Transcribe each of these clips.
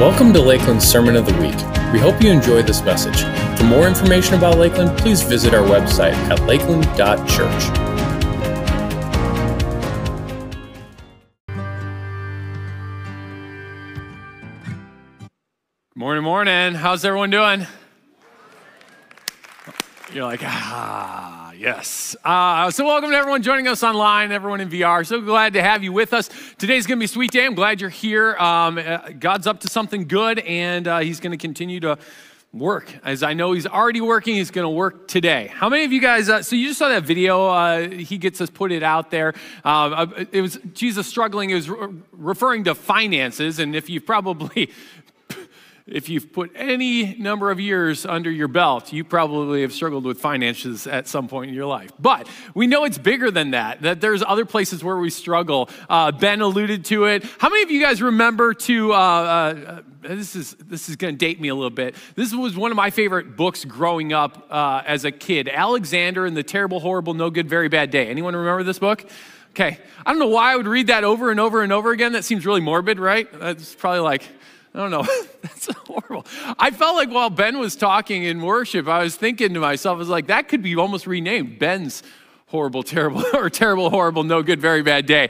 Welcome to Lakeland's Sermon of the Week. We hope you enjoy this message. For more information about Lakeland, please visit our website at lakeland.church. Morning. How's everyone doing? You're like, yes. So welcome to everyone joining us online, everyone in VR. So glad to have you with us. Today's going to be a sweet day. I'm glad you're here. God's up to something good, and he's going to continue to work. As I know he's already working, he's going to work today. How many of you guys, so you just saw that video, He Gets Us, put it out there. It was Jesus struggling. It was referring to finances, and if you've put any number of years under your belt, you probably have struggled with finances at some point in your life. But we know it's bigger than that, that there's other places where we struggle. Ben alluded to it. How many of you guys remember to, this is going to date me a little bit. This was one of my favorite books growing up as a kid, Alexander and the Terrible, Horrible, No Good, Very Bad Day. Anyone remember this book? Okay. I don't know why I would read that over and over and over again. That seems really morbid, right? That's probably like... I don't know. That's horrible. I felt like while Ben was talking in worship, I was thinking to myself, I was like, that could be almost renamed Ben's Horrible, Terrible, or Terrible, Horrible, No Good, Very Bad Day.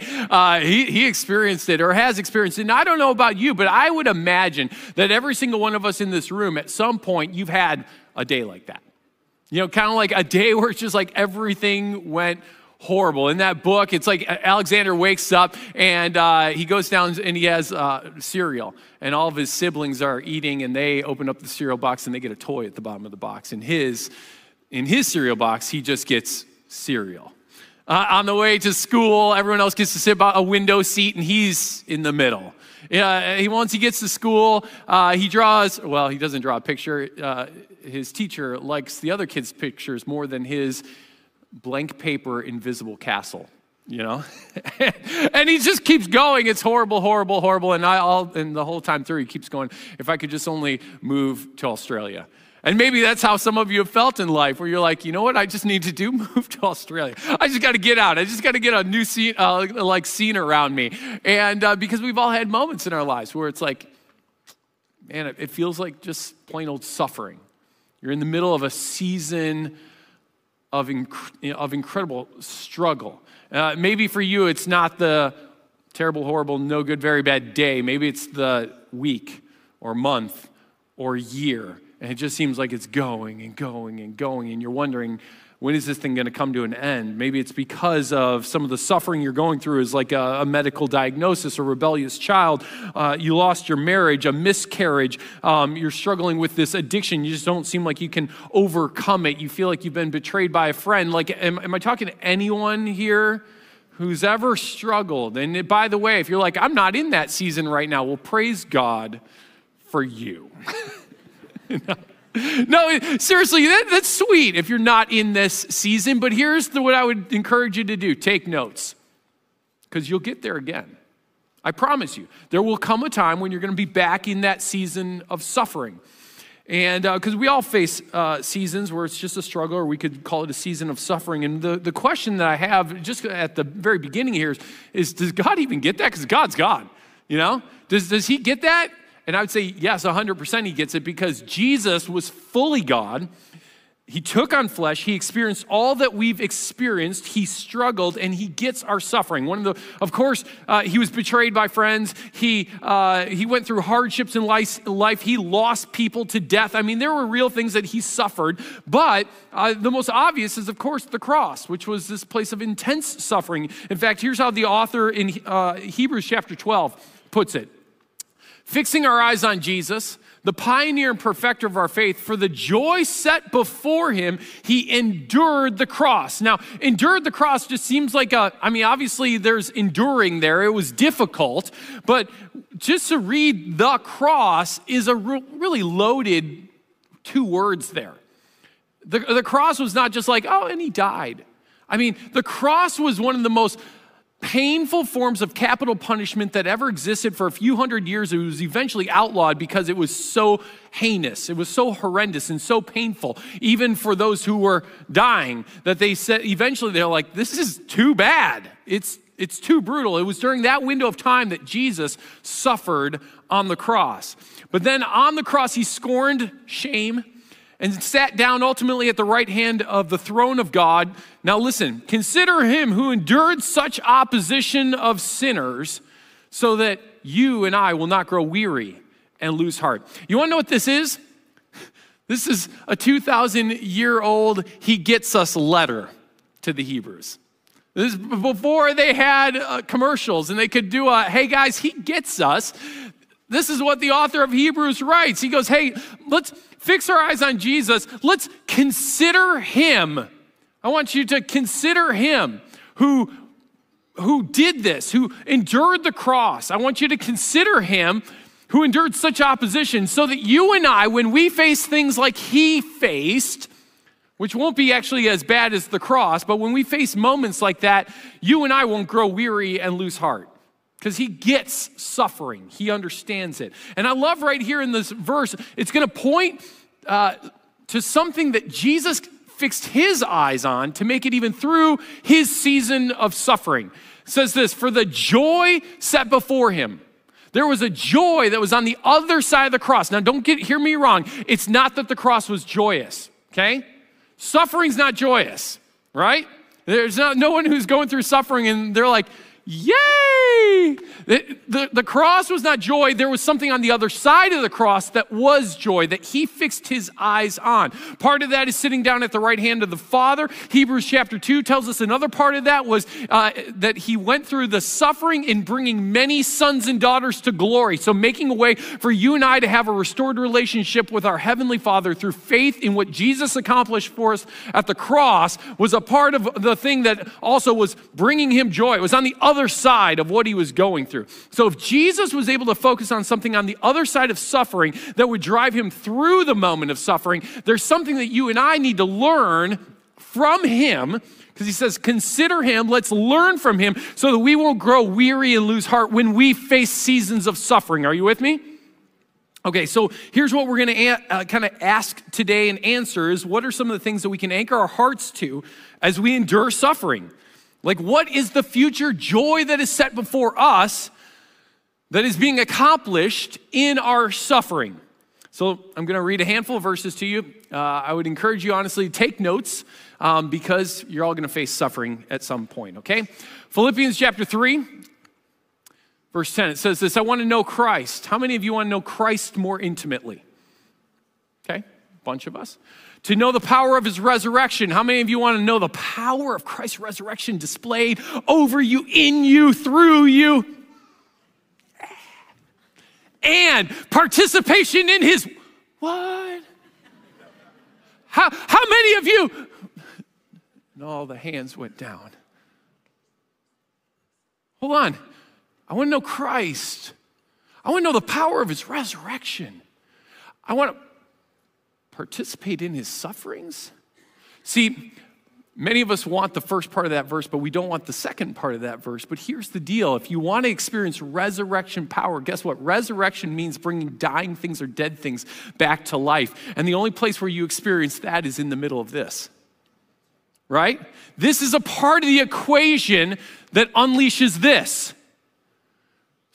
He experienced it or has experienced it. And I don't know about you, but I would imagine that every single one of us in this room, at some point, you've had a day like that. You know, kind of like a day where it's just like everything went horrible. In that book, it's like Alexander wakes up and he goes down and he has cereal, and all of his siblings are eating, and they open up the cereal box and they get a toy at the bottom of the box. And in his cereal box, he just gets cereal. On the way to school, everyone else gets to sit by a window seat, and he's in the middle. Once he gets to school, he doesn't draw a picture. His teacher likes the other kids' pictures more than his blank paper invisible castle, you know? And he just keeps going. It's horrible, horrible, horrible. And the whole time through, he keeps going, if I could just only move to Australia. And maybe that's how some of you have felt in life, where you're like, you know what? I just need to move to Australia. I just got to get out. I just got to get a new scene, scene around me. And because we've all had moments in our lives where it's like, man, it feels like just plain old suffering. You're in the middle of a season of incredible struggle. Maybe for you, it's not the terrible, horrible, no good, very bad day. Maybe it's the week or month or year, and it just seems like it's going and going and going, and you're wondering, when is this thing going to come to an end? Maybe it's because of some of the suffering you're going through is like a medical diagnosis, a rebellious child. You lost your marriage, a miscarriage. You're struggling with this addiction. You just don't seem like you can overcome it. You feel like you've been betrayed by a friend. Like, am I talking to anyone here who's ever struggled? And by the way, if you're like, I'm not in that season right now, well, praise God for you. No, seriously, that's sweet if you're not in this season, but here's what I would encourage you to do. Take notes, because you'll get there again. I promise you. There will come a time when you're going to be back in that season of suffering. And because we all face seasons where it's just a struggle, or we could call it a season of suffering. And the question that I have just at the very beginning here is does God even get that? Because God's God, you know? Does he get that? And I would say, yes, 100% he gets it, because Jesus was fully God. He took on flesh. He experienced all that we've experienced. He struggled, and he gets our suffering. He was betrayed by friends. He went through hardships in life. He lost people to death. I mean, there were real things that he suffered, but the most obvious is, of course, the cross, which was this place of intense suffering. In fact, here's how the author in Hebrews chapter 12 puts it. Fixing our eyes on Jesus, the pioneer and perfecter of our faith, for the joy set before him, he endured the cross. Now, endured the cross just seems like obviously there's enduring there. It was difficult, but just to read the cross is a really loaded two words there. The cross was not just like, oh, and he died. I mean, the cross was one of the most painful forms of capital punishment that ever existed for a few hundred years. It was eventually outlawed because it was so heinous. It was so horrendous and so painful, even for those who were dying, that they said, eventually they're like, this is too bad. It's it's too brutal. It was during that window of time that Jesus suffered on the cross. But then on the cross, he scorned shame and sat down ultimately at the right hand of the throne of God. Now listen, consider him who endured such opposition of sinners so that you and I will not grow weary and lose heart. You want to know what this is? This is a 2,000-year-old He Gets Us letter to the Hebrews. This is before they had commercials and they could do a, hey guys, He Gets Us. This is what the author of Hebrews writes. He goes, hey, let's fix our eyes on Jesus. Let's consider him. I want you to consider him who did this, who endured the cross. I want you to consider him who endured such opposition so that you and I, when we face things like he faced, which won't be actually as bad as the cross, but when we face moments like that, you and I won't grow weary and lose heart. Because he gets suffering. He understands it. And I love right here in this verse, it's going to point to something that Jesus fixed his eyes on to make it even through his season of suffering. It says this, for the joy set before him. There was a joy that was on the other side of the cross. Now, hear me wrong. It's not that the cross was joyous, okay? Suffering's not joyous, right? There's no one who's going through suffering and they're like, yay! The cross was not joy. There was something on the other side of the cross that was joy, that he fixed his eyes on. Part of that is sitting down at the right hand of the Father. Hebrews chapter 2 tells us another part of that was that he went through the suffering in bringing many sons and daughters to glory. So making a way for you and I to have a restored relationship with our Heavenly Father through faith in what Jesus accomplished for us at the cross was a part of the thing that also was bringing him joy. It was on the other side of what he was going through. So if Jesus was able to focus on something on the other side of suffering that would drive him through the moment of suffering, there's something that you and I need to learn from him, because he says, consider him, let's learn from him so that we won't grow weary and lose heart when we face seasons of suffering. Are you with me? Okay, so here's what we're going to kind of ask today and answer is, what are some of the things that we can anchor our hearts to as we endure suffering? Like, what is the future joy that is set before us that is being accomplished in our suffering? So I'm going to read a handful of verses to you. I would encourage you, honestly, to take notes because you're all going to face suffering at some point, okay? Philippians chapter 3, verse 10, it says this, I want to know Christ. How many of you want to know Christ more intimately? Okay, a bunch of us. To know the power of his resurrection. How many of you want to know the power of Christ's resurrection displayed over you, in you, through you? And participation in his, what? How many of you? And all the hands went down. Hold on. I want to know Christ. I want to know the power of his resurrection. I want to participate in his sufferings? See, many of us want the first part of that verse, but we don't want the second part of that verse. But here's the deal. If you want to experience resurrection power, guess what? Resurrection means bringing dying things or dead things back to life. And the only place where you experience that is in the middle of this, right? This is a part of the equation that unleashes this.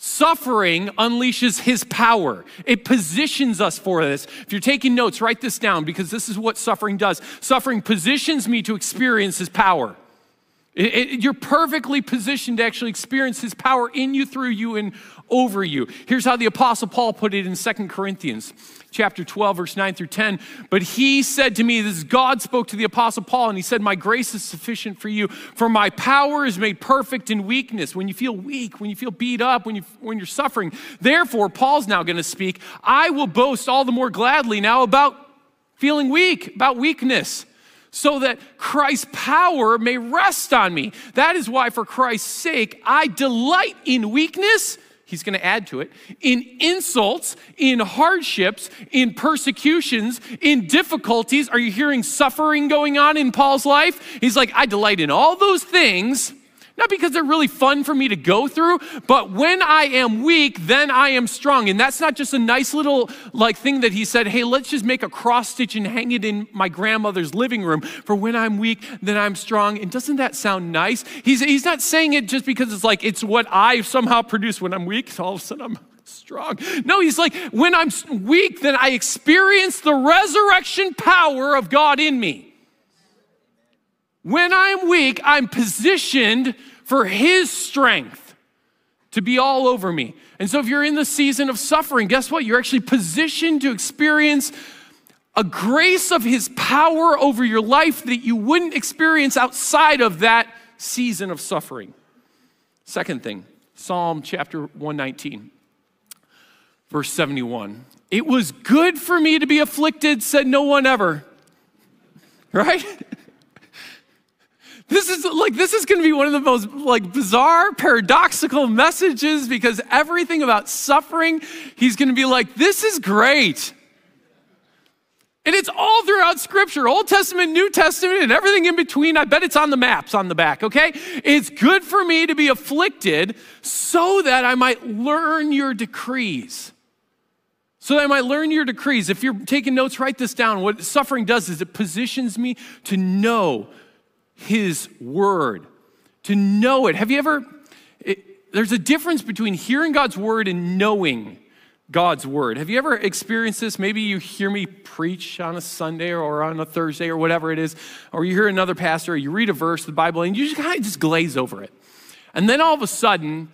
Suffering unleashes his power. It positions us for this. If you're taking notes, write this down because this is what suffering does. Suffering positions me to experience his power. You're perfectly positioned to actually experience his power in you, through you, and over you. Here's how the Apostle Paul put it in 2 Corinthians chapter 12, verse 9 through 10. But he said to me, this is God spoke to the Apostle Paul, and he said, my grace is sufficient for you, for my power is made perfect in weakness. When you feel weak, when you feel beat up, when you're suffering. Therefore, Paul's now going to speak, I will boast all the more gladly now about feeling weak, about weakness, so that Christ's power may rest on me. That is why, for Christ's sake, I delight in weakness. He's going to add to it. In insults, in hardships, in persecutions, in difficulties. Are you hearing suffering going on in Paul's life? He's like, I delight in all those things. Not because they're really fun for me to go through, but when I am weak, then I am strong. And that's not just a nice little like thing that he said, hey, let's just make a cross stitch and hang it in my grandmother's living room. For when I'm weak, then I'm strong. And doesn't that sound nice? He's not saying it just because it's like, it's what I somehow produce when I'm weak, so all of a sudden I'm strong. No, he's like, when I'm weak, then I experience the resurrection power of God in me. When I'm weak, I'm positioned for his strength to be all over me. And so if you're in the season of suffering, guess what? You're actually positioned to experience a grace of his power over your life that you wouldn't experience outside of that season of suffering. Second thing, Psalm chapter 119, verse 71. It was good for me to be afflicted, said no one ever. Right? This is going to be one of the most bizarre, paradoxical messages, because everything about suffering, he's going to be like, this is great. And it's all throughout Scripture, Old Testament, New Testament, and everything in between. I bet it's on the maps on the back, okay? It's good for me to be afflicted so that I might learn your decrees. So that I might learn your decrees. If you're taking notes, write this down. What suffering does is it positions me to know his word, to know it. Have you ever, there's a difference between hearing God's word and knowing God's word. Have you ever experienced this? Maybe you hear me preach on a Sunday or on a Thursday or whatever it is, or you hear another pastor, or you read a verse of the Bible, and you just kind of just glaze over it. And then all of a sudden,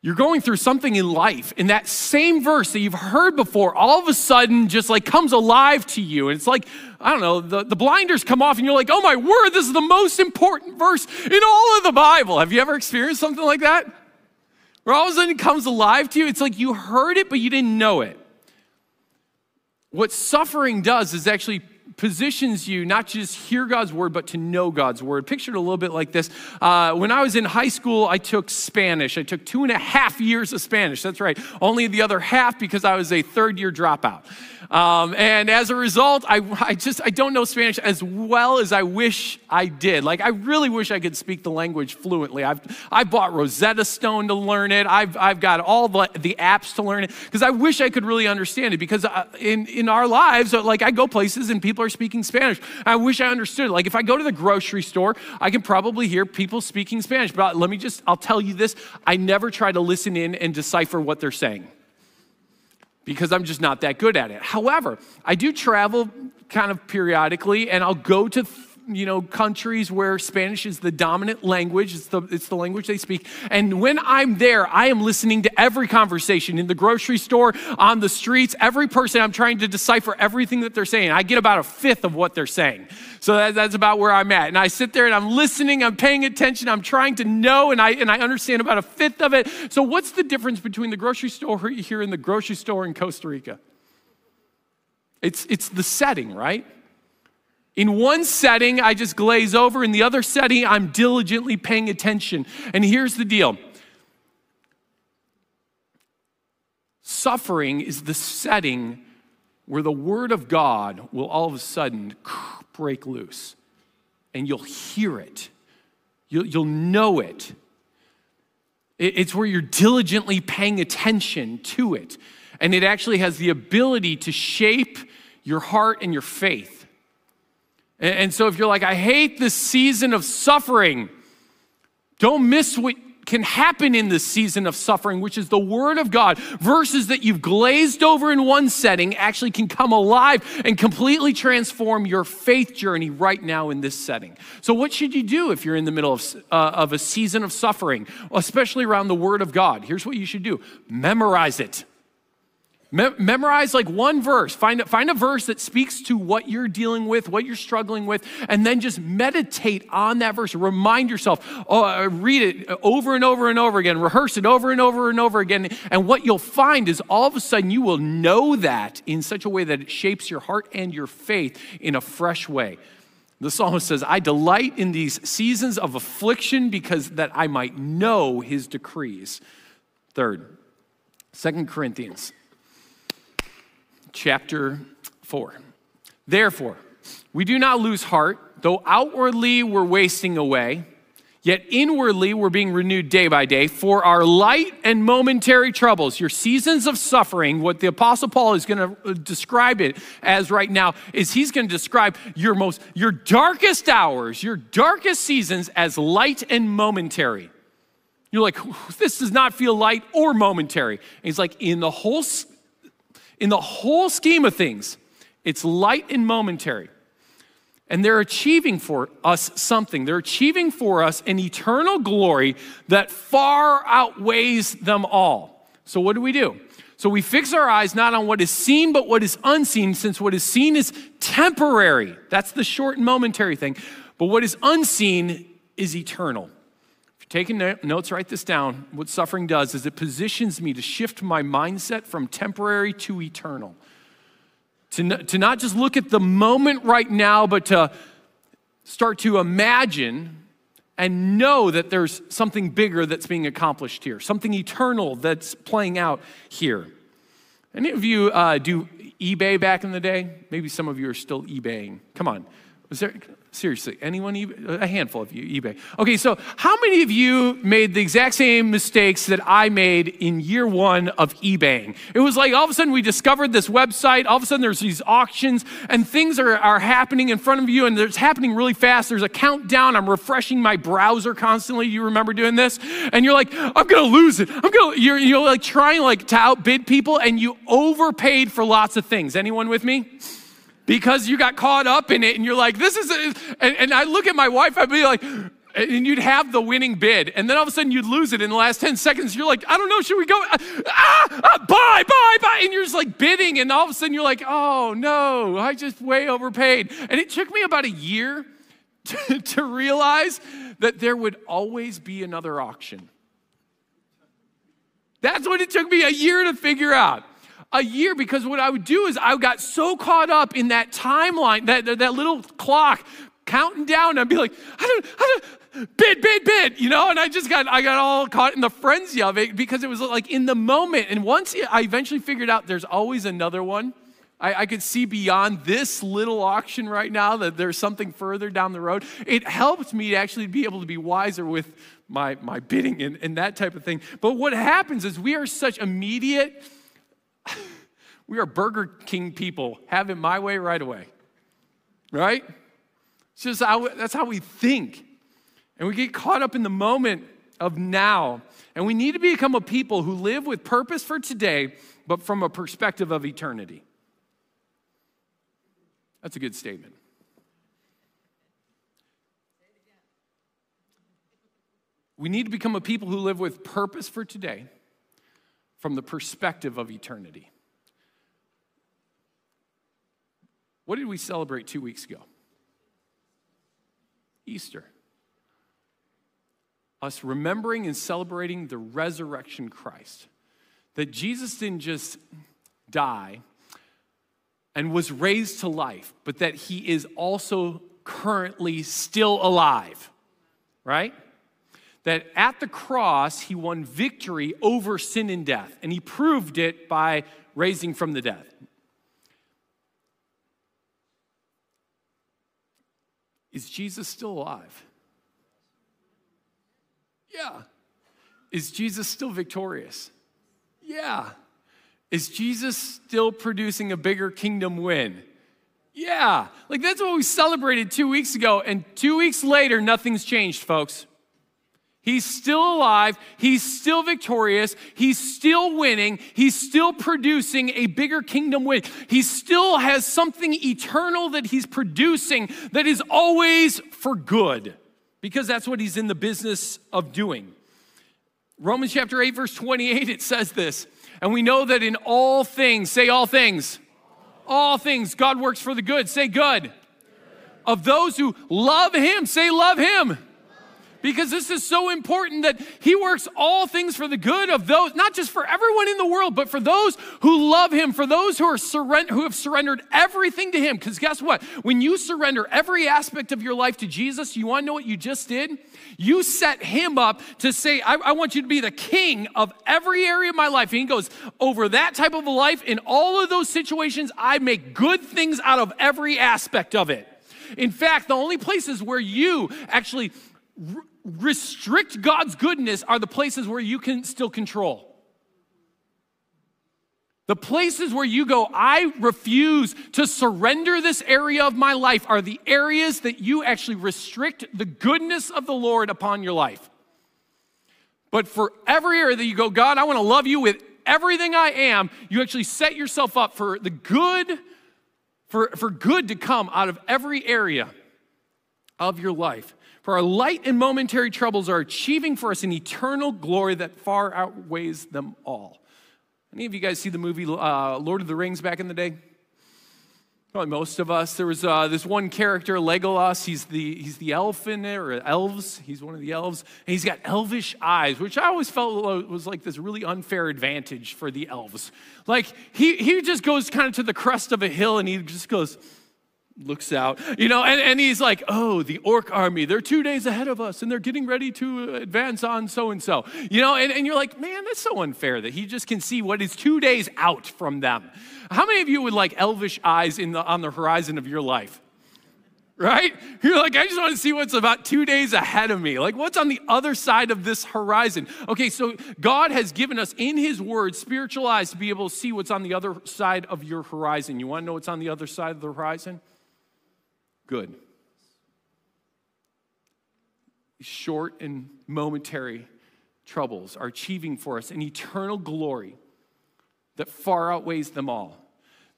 you're going through something in life, and that same verse that you've heard before all of a sudden just like comes alive to you. And it's like, I don't know, the blinders come off and you're like, oh my word, this is the most important verse in all of the Bible. Have you ever experienced something like that? Where all of a sudden it comes alive to you. It's like you heard it, but you didn't know it. What suffering does is actually positions you not just hear God's word, but to know God's word. Picture it a little bit like this. When I was in high school, I took Spanish. I took 2.5 years of Spanish. That's right. Only the other half because I was a third-year dropout. And as a result, I don't know Spanish as well as I wish I did. Like, I really wish I could speak the language fluently. I bought Rosetta Stone to learn it. I've got all the apps to learn it because I wish I could really understand it, because in our lives, like, I go places and people are speaking Spanish. I wish I understood it. Like, if I go to the grocery store, I can probably hear people speaking Spanish, but I'll tell you this. I never try to listen in and decipher what they're saying, because I'm just not that good at it. However, I do travel kind of periodically, and I'll go to countries where Spanish is the dominant language. It's the language they speak. And when I'm there, I am listening to every conversation in the grocery store, on the streets, every person. I'm trying to decipher everything that they're saying. I get about a fifth of what they're saying. So that's about where I'm at. And I sit there and I'm listening, I'm paying attention, I'm trying to know, and I understand about a fifth of it. So what's the difference between the grocery store here and the grocery store in Costa Rica? It's the setting, right? In one setting, I just glaze over. In the other setting, I'm diligently paying attention. And here's the deal. Suffering is the setting where the word of God will all of a sudden break loose. And you'll hear it. You'll know it. It's where you're diligently paying attention to it. And it actually has the ability to shape your heart and your faith. And so if you're like, I hate this season of suffering, don't miss what can happen in this season of suffering, which is the word of God. Verses that you've glazed over in one setting actually can come alive and completely transform your faith journey right now in this setting. So what should you do if you're in the middle of a season of suffering, especially around the word of God? Here's what you should do. Memorize it. Memorize like one verse. Find a verse that speaks to what you're dealing with, what you're struggling with, and then just meditate on that verse. Remind yourself, read it over and over and over again. Rehearse it over and over and over again. And what you'll find is all of a sudden you will know that in such a way that it shapes your heart and your faith in a fresh way. The psalmist says, I delight in these seasons of affliction because that I might know his decrees. Third, 2 Corinthians. Chapter 4. Therefore, we do not lose heart, though outwardly we're wasting away. Yet inwardly we're being renewed day by day for our light and momentary troubles. Your seasons of suffering, what the Apostle Paul is going to describe it as right now, is he's going to describe your darkest hours, your darkest seasons as light and momentary. You're like, this does not feel light or momentary. And he's like, in the whole scheme of things, it's light and momentary. And they're achieving for us something. They're achieving for us an eternal glory that far outweighs them all. So what do? So we fix our eyes not on what is seen, but what is unseen, since what is seen is temporary. That's the short and momentary thing. But what is unseen is eternal. If you're taking notes, write this down. What suffering does is it positions me to shift my mindset from temporary to eternal. To not just look at the moment right now, but to start to imagine and know that there's something bigger that's being accomplished here, something eternal that's playing out here. Any of you do eBay back in the day? Maybe some of you are still eBaying. Come on. Was there, seriously, anyone eBay? A handful of you eBay. Okay, so how many of you made the exact same mistakes that I made in year one of eBaying? It was like all of a sudden we discovered this website. All of a sudden there's these auctions and things are happening in front of you, and it's happening really fast. There's a countdown. I'm refreshing my browser constantly. You remember doing this? And you're like, I'm going to lose it. You're like trying like to outbid people, and you overpaid for lots of things. Anyone with me? Because you got caught up in it, and you're like, this is, and I look at my wife, I'd be like, and you'd have the winning bid, and then all of a sudden you'd lose it in the last 10 seconds. You're like, I don't know, should we go? Buy, and you're just like bidding, and all of a sudden you're like, oh no, I just way overpaid. And it took me about a year to realize that there would always be another auction. That's what it took me a year to figure out. A year, because what I would do is I got so caught up in that timeline, that little clock counting down, and I'd be like, bid, you know? And I got all caught in the frenzy of it because it was like in the moment. And once I eventually figured out there's always another one, I could see beyond this little auction right now that there's something further down the road. It helped me to actually be able to be wiser with my bidding and that type of thing. But what happens is we are such immediate... We are Burger King people, have it my way right away, right? It's just that's how we think. And we get caught up in the moment of now. And we need to become a people who live with purpose for today, but from a perspective of eternity. That's a good statement. We need to become a people who live with purpose for today from the perspective of eternity. What did we celebrate 2 weeks ago? Easter. Us remembering and celebrating the resurrection Christ. That Jesus didn't just die and was raised to life, but that he is also currently still alive, right? That at the cross, he won victory over sin and death, and he proved it by raising from the dead. Is Jesus still alive? Yeah. Is Jesus still victorious? Yeah. Is Jesus still producing a bigger kingdom win? Yeah. Like that's what we celebrated 2 weeks ago, and 2 weeks later, nothing's changed, folks. He's still alive. He's still victorious. He's still winning. He's still producing a bigger kingdom win. He still has something eternal that he's producing that is always for good, because that's what he's in the business of doing. Romans chapter 8, verse 28, it says this, and we know that in all things, say all things. All things, God works for the good. Say good. Of those who love him, say love him. Because this is so important that he works all things for the good of those, not just for everyone in the world, but for those who love him, for those who have surrendered everything to him. Because guess what? When you surrender every aspect of your life to Jesus, you want to know what you just did? You set him up to say, I want you to be the king of every area of my life. And he goes, over that type of a life, in all of those situations, I make good things out of every aspect of it. In fact, the only places where you actually restrict God's goodness are the places where you can still control. The places where you go, I refuse to surrender this area of my life, are the areas that you actually restrict the goodness of the Lord upon your life. But for every area that you go, God, I want to love you with everything I am, you actually set yourself up for the good, for good to come out of every area of your life. For our light and momentary troubles are achieving for us an eternal glory that far outweighs them all. Any of you guys see the movie Lord of the Rings back in the day? Probably most of us. There was this one character, Legolas. He's the elf in there, or elves. He's one of the elves. And he's got elvish eyes, which I always felt was like this really unfair advantage for the elves. Like, he just goes kind of to the crest of a hill, and he just goes, looks out, you know, and he's like, oh, the orc army, they're 2 days ahead of us, and they're getting ready to advance on so-and-so, you know, and you're like, man, that's so unfair that he just can see what is 2 days out from them. How many of you would like elvish eyes on the horizon of your life? Right? You're like, I just want to see what's about 2 days ahead of me. Like, what's on the other side of this horizon? Okay, so God has given us in his word spiritual eyes to be able to see what's on the other side of your horizon. You want to know what's on the other side of the horizon? Good. Short and momentary troubles are achieving for us an eternal glory that far outweighs them all.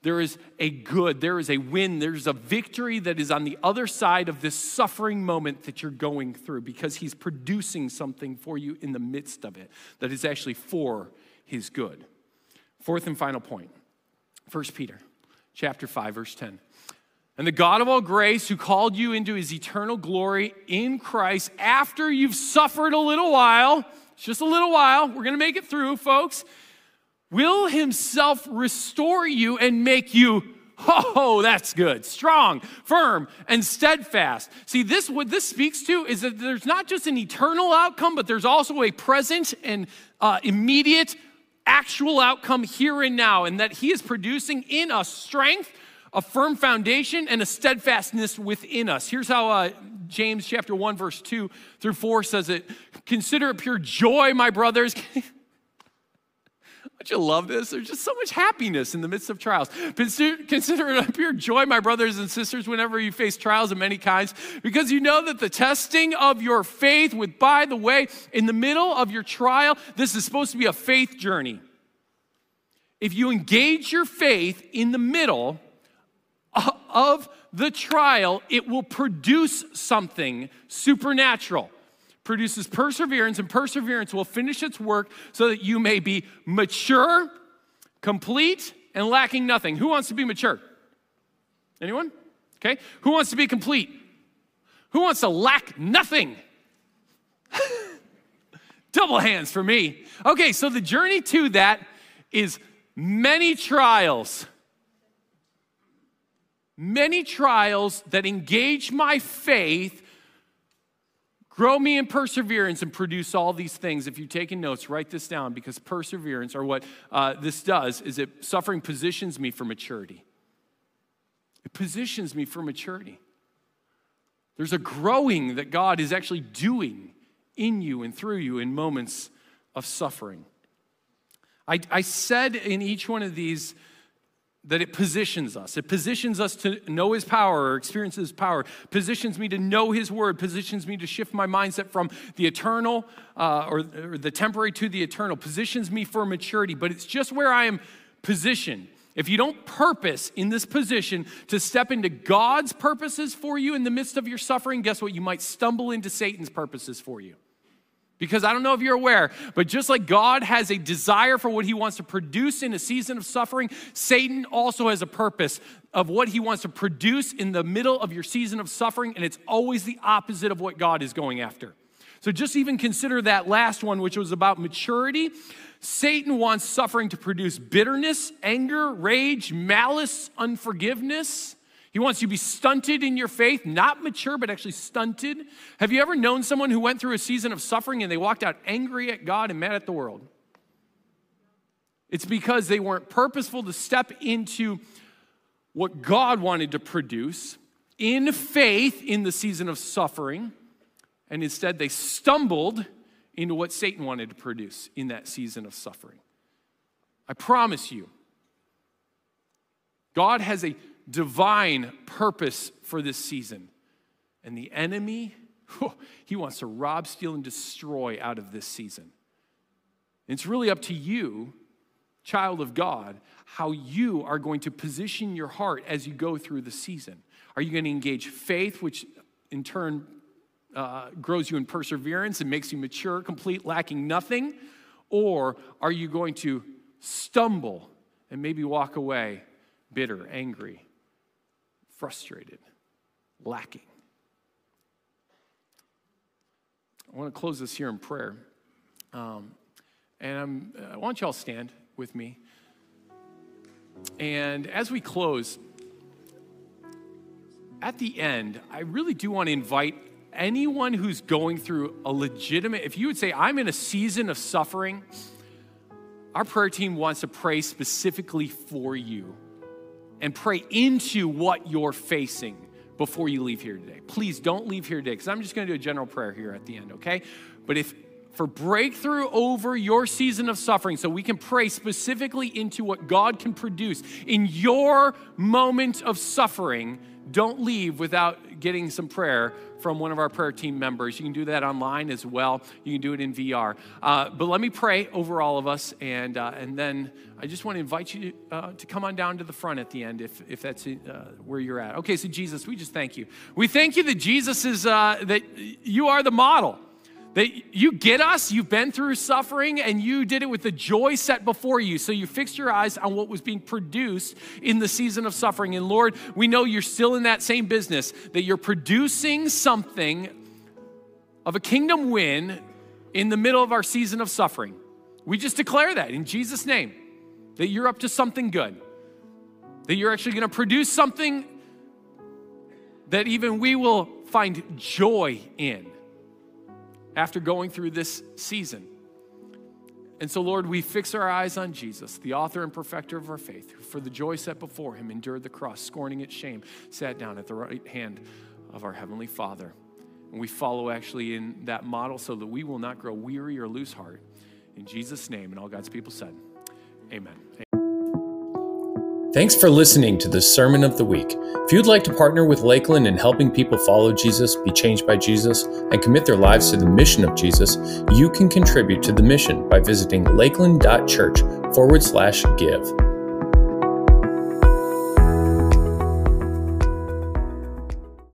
There is a good, there is a win, there's a victory that is on the other side of this suffering moment that you're going through, because he's producing something for you in the midst of it that is actually for his good. Fourth and final point, 1 Peter chapter 5, verse 10. And the God of all grace, who called you into his eternal glory in Christ after you've suffered a little while, it's just a little while, we're going to make it through, folks, will himself restore you and make you, oh, that's good, strong, firm, and steadfast. See, this what this speaks to is that there's not just an eternal outcome, but there's also a present and immediate actual outcome here and now, and that he is producing in us strength, a firm foundation, and a steadfastness within us. Here's how James chapter 1, verse 2 through 4 says it. Consider it pure joy, my brothers. Don't you love this? There's just so much happiness in the midst of trials. Consider it a pure joy, my brothers and sisters, whenever you face trials of many kinds, because you know that the testing of your faith with, by the way, in the middle of your trial, this is supposed to be a faith journey. If you engage your faith in the middle of the trial, it will produce something supernatural. Produces perseverance, and perseverance will finish its work so that you may be mature, complete, and lacking nothing. Who wants to be mature? Anyone? Okay. Who wants to be complete? Who wants to lack nothing? Double hands for me. Okay, so the journey to that is many trials. Many trials that engage my faith, grow me in perseverance, and produce all these things. If you're taking notes, write this down, because perseverance, or what this does, is it suffering positions me for maturity. It positions me for maturity. There's a growing that God is actually doing in you and through you in moments of suffering. I said in each one of these that it positions us. It positions us to know his power or experience his power. Positions me to know his word. Positions me to shift my mindset from the eternal or the temporary to the eternal. Positions me for maturity. But it's just where I am positioned. If you don't purpose in this position to step into God's purposes for you in the midst of your suffering, guess what? You might stumble into Satan's purposes for you. Because I don't know if you're aware, but just like God has a desire for what he wants to produce in a season of suffering, Satan also has a purpose of what he wants to produce in the middle of your season of suffering, and it's always the opposite of what God is going after. So just even consider that last one, which was about maturity. Satan wants suffering to produce bitterness, anger, rage, malice, unforgiveness. He wants you to be stunted in your faith, not mature, but actually stunted. Have you ever known someone who went through a season of suffering and they walked out angry at God and mad at the world? It's because they weren't purposeful to step into what God wanted to produce in faith in the season of suffering, and instead they stumbled into what Satan wanted to produce in that season of suffering. I promise you, God has a divine purpose for this season. And the enemy, he wants to rob, steal, and destroy out of this season. It's really up to you, child of God, how you are going to position your heart as you go through the season. Are you going to engage faith, which in turn grows you in perseverance and makes you mature, complete, lacking nothing? Or are you going to stumble and maybe walk away bitter, angry, frustrated, lacking? I want to close this here in prayer. And I want you all to stand with me. And as we close, at the end, I really do want to invite anyone who's going through a legitimate, if you would say, I'm in a season of suffering, our prayer team wants to pray specifically for you and pray into what you're facing before you leave here today. Please don't leave here today, because I'm just going to do a general prayer here at the end, okay? But if for breakthrough over your season of suffering, so we can pray specifically into what God can produce in your moment of suffering, don't leave without getting some prayer from one of our prayer team members. You can do that online as well. You can do it in VR. But let me pray over all of us, and then I just want to invite you to come on down to the front at the end if that's where you're at. Okay, so Jesus, we just thank you. We thank you that Jesus is, that you are the model. That you get us, you've been through suffering, and you did it with the joy set before you. So you fixed your eyes on what was being produced in the season of suffering. And Lord, we know you're still in that same business, that you're producing something of a kingdom win in the middle of our season of suffering. We just declare that in Jesus' name, that you're up to something good, that you're actually going to produce something that even we will find joy in after going through this season. And so, Lord, we fix our eyes on Jesus, the author and perfecter of our faith, who for the joy set before him endured the cross, scorning its shame, sat down at the right hand of our Heavenly Father. And we follow actually in that model so that we will not grow weary or lose heart. In Jesus' name, and all God's people said, amen. Thanks for listening to the Sermon of the Week. If you'd like to partner with Lakeland in helping people follow Jesus, be changed by Jesus, and commit their lives to the mission of Jesus, you can contribute to the mission by visiting lakeland.church/give.